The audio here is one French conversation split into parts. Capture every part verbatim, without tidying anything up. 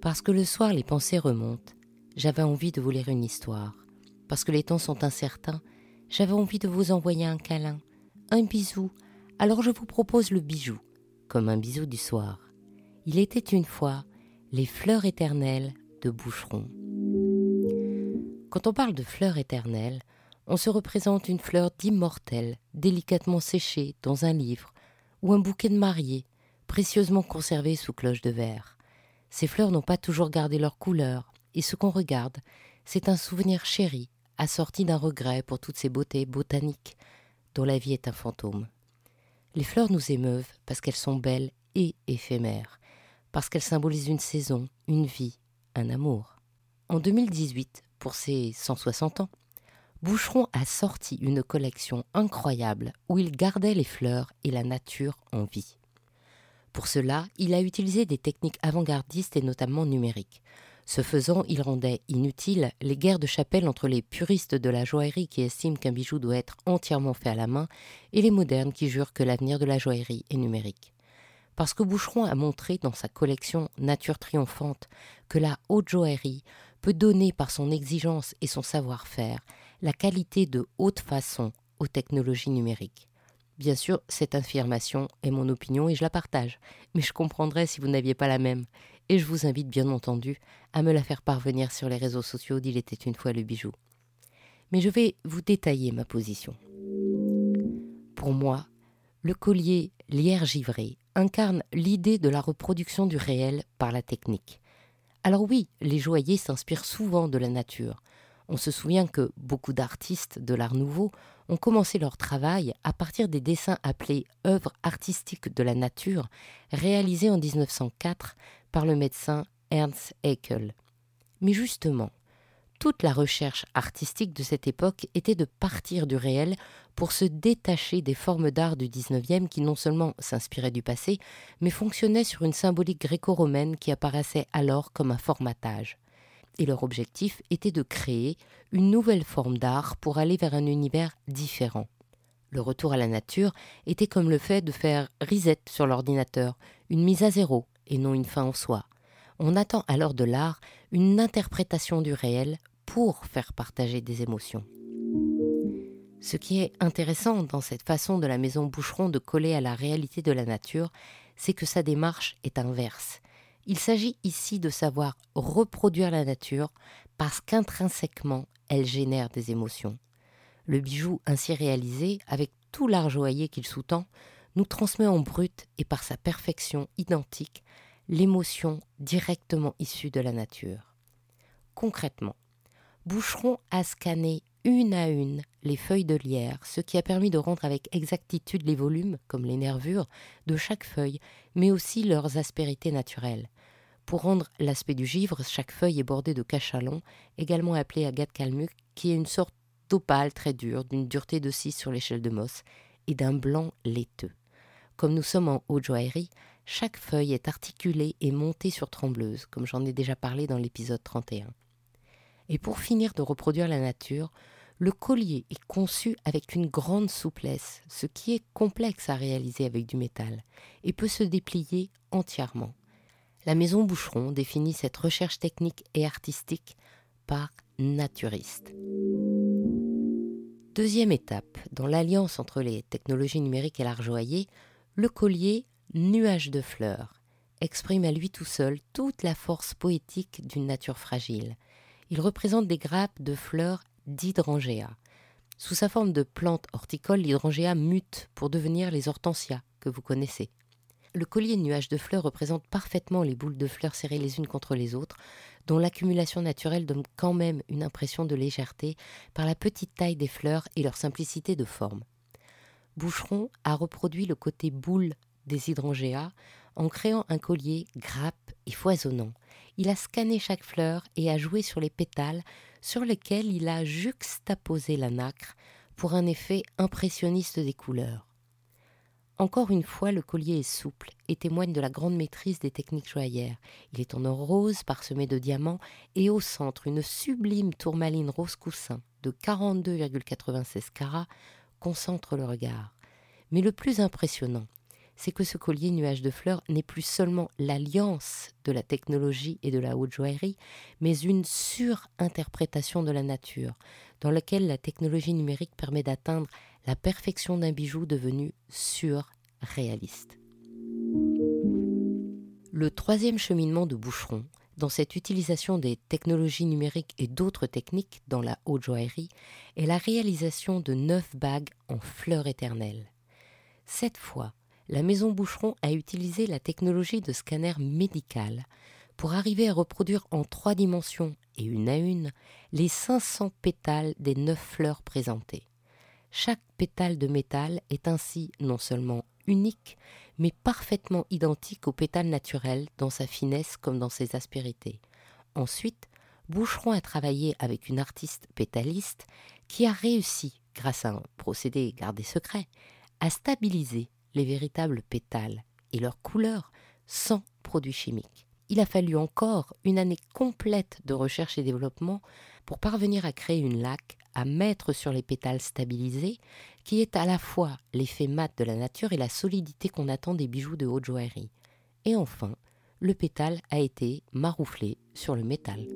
Parce que le soir, les pensées remontent, j'avais envie de vous lire une histoire. Parce que les temps sont incertains, j'avais envie de vous envoyer un câlin, un bisou. Alors je vous propose le bijou, comme un bisou du soir. Il était une fois les fleurs éternelles de Boucheron. Quand on parle de fleurs éternelles, on se représente une fleur d'immortelle, délicatement séchée dans un livre, ou un bouquet de mariée, précieusement conservé sous cloche de verre. Ces fleurs n'ont pas toujours gardé leur couleur, et ce qu'on regarde, c'est un souvenir chéri, assorti d'un regret pour toutes ces beautés botaniques, dont la vie est un fantôme. Les fleurs nous émeuvent parce qu'elles sont belles et éphémères, parce qu'elles symbolisent une saison, une vie, un amour. En deux mille dix-huit, pour ses cent soixante ans, Boucheron a sorti une collection incroyable où il gardait les fleurs et la nature en vie. Pour cela, il a utilisé des techniques avant-gardistes et notamment numériques. Ce faisant, il rendait inutiles les guerres de chapelle entre les puristes de la joaillerie qui estiment qu'un bijou doit être entièrement fait à la main et les modernes qui jurent que l'avenir de la joaillerie est numérique. Parce que Boucheron a montré dans sa collection Nature triomphante que la haute joaillerie peut donner par son exigence et son savoir-faire la qualité de haute façon aux technologies numériques. Bien sûr, cette affirmation est mon opinion et je la partage, mais je comprendrais si vous n'aviez pas la même. Et je vous invite bien entendu à me la faire parvenir sur les réseaux sociaux d'Il était une fois le bijou. Mais je vais vous détailler ma position. Pour moi, le collier lierre givré incarne l'idée de la reproduction du réel par la technique. Alors oui, les joailliers s'inspirent souvent de la nature. On se souvient que beaucoup d'artistes de l'Art Nouveau ont commencé leur travail à partir des dessins appelés « œuvres artistiques de la nature » réalisés en dix-neuf cent quatre par le médecin Ernst Haeckel. Mais justement, toute la recherche artistique de cette époque était de partir du réel pour se détacher des formes d'art du dix-neuvième qui non seulement s'inspiraient du passé, mais fonctionnaient sur une symbolique gréco-romaine qui apparaissait alors comme un formatage. Et leur objectif était de créer une nouvelle forme d'art pour aller vers un univers différent. Le retour à la nature était comme le fait de faire reset sur l'ordinateur, une mise à zéro et non une fin en soi. On attend alors de l'art une interprétation du réel pour faire partager des émotions. Ce qui est intéressant dans cette façon de la maison Boucheron de coller à la réalité de la nature, c'est que sa démarche est inverse. Il s'agit ici de savoir reproduire la nature parce qu'intrinsèquement, elle génère des émotions. Le bijou ainsi réalisé, avec tout l'art joaillier qu'il sous-tend, nous transmet en brut et par sa perfection identique l'émotion directement issue de la nature. Concrètement, Boucheron a scanné une à une les feuilles de lierre, ce qui a permis de rendre avec exactitude les volumes, comme les nervures, de chaque feuille, mais aussi leurs aspérités naturelles. Pour rendre l'aspect du givre, chaque feuille est bordée de cachalons, également appelés agate calmuc, qui est une sorte d'opale très dure, d'une dureté de six sur l'échelle de Mohs, et d'un blanc laiteux. Comme nous sommes en haute joaillerie, chaque feuille est articulée et montée sur trembleuse, comme j'en ai déjà parlé dans l'épisode trente et un. Et pour finir de reproduire la nature, le collier est conçu avec une grande souplesse, ce qui est complexe à réaliser avec du métal, et peut se déplier entièrement. La maison Boucheron définit cette recherche technique et artistique par naturiste. Deuxième étape, dans l'alliance entre les technologies numériques et l'art joaillier, le collier nuage de fleurs exprime à lui tout seul toute la force poétique d'une nature fragile. Il représente des grappes de fleurs d'hydrangea. Sous sa forme de plante horticole, l'hydrangea mute pour devenir les hortensias que vous connaissez. Le collier nuage de fleurs représente parfaitement les boules de fleurs serrées les unes contre les autres, dont l'accumulation naturelle donne quand même une impression de légèreté par la petite taille des fleurs et leur simplicité de forme. Boucheron a reproduit le côté boule des hydrangea en créant un collier grappe et foisonnant. Il a scanné chaque fleur et a joué sur les pétales sur lesquels il a juxtaposé la nacre pour un effet impressionniste des couleurs. Encore une fois, le collier est souple et témoigne de la grande maîtrise des techniques joaillères. Il est en or rose parsemé de diamants et au centre une sublime tourmaline rose coussin de quarante-deux virgule quatre-vingt-seize carats concentre le regard. Mais le plus impressionnant, c'est que ce collier nuage de fleurs n'est plus seulement l'alliance de la technologie et de la haute joaillerie, mais une surinterprétation de la nature, dans laquelle la technologie numérique permet d'atteindre la perfection d'un bijou devenu surréaliste. Le troisième cheminement de Boucheron, dans cette utilisation des technologies numériques et d'autres techniques dans la haute joaillerie, est la réalisation de neuf bagues en fleurs éternelles. Cette fois, la maison Boucheron a utilisé la technologie de scanner médical pour arriver à reproduire en trois dimensions et une à une les cinq cents pétales des neuf fleurs présentées. Chaque pétale de métal est ainsi non seulement unique, mais parfaitement identique au pétale naturel dans sa finesse comme dans ses aspérités. Ensuite, Boucheron a travaillé avec une artiste pétaliste qui a réussi, grâce à un procédé gardé secret, à stabiliser les véritables pétales et leurs couleurs sans produits chimiques. Il a fallu encore une année complète de recherche et développement pour parvenir à créer une laque à mettre sur les pétales stabilisés, qui est à la fois l'effet mat de la nature et la solidité qu'on attend des bijoux de haute joaillerie. Et enfin, le pétale a été marouflé sur le métal.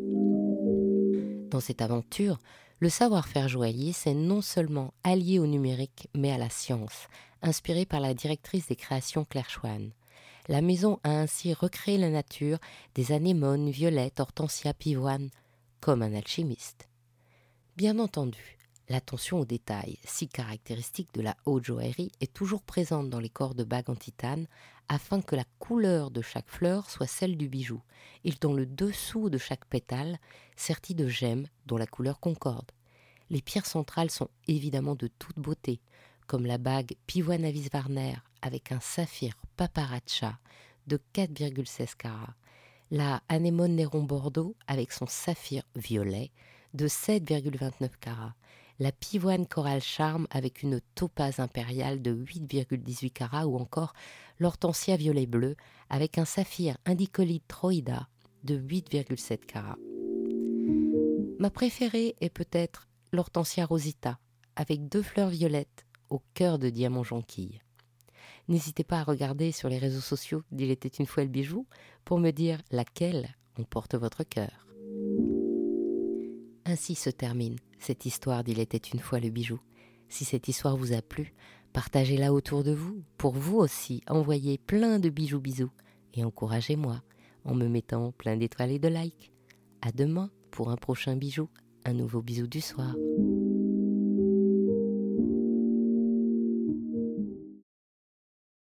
Dans cette aventure, le savoir-faire joaillier s'est non seulement allié au numérique, mais à la science, inspirée par la directrice des créations Claire Chouan. La maison a ainsi recréé la nature des anémones, violettes, hortensias, pivoines, comme un alchimiste. Bien entendu, l'attention aux détails, si caractéristique de la haute joaillerie, est toujours présente dans les corps de bagues en titane afin que la couleur de chaque fleur soit celle du bijou et dont le dessous de chaque pétale sertit de gemmes dont la couleur concorde. Les pierres centrales sont évidemment de toute beauté, comme la bague Pivoine Avis Warner avec un saphir paparaccia de quatre virgule seize carats, la Anémone Néron Bordeaux avec son saphir violet de sept virgule vingt-neuf carats, la Pivoine Coral Charme avec une topaze impériale de huit virgule dix-huit carats ou encore l'hortensia violet bleu avec un saphir Indicolite Troïda de huit virgule sept carats. Ma préférée est peut-être l'hortensia rosita avec deux fleurs violettes au cœur de Diamant Jonquille. N'hésitez pas à regarder sur les réseaux sociaux d'Il était une fois le bijou pour me dire laquelle emporte votre cœur. Ainsi se termine cette histoire d'Il était une fois le bijou. Si cette histoire vous a plu, partagez-la autour de vous. Pour vous aussi, envoyez plein de bijoux bisous et encouragez-moi en me mettant plein d'étoiles et de likes. À demain pour un prochain bijou, un nouveau bisou du soir.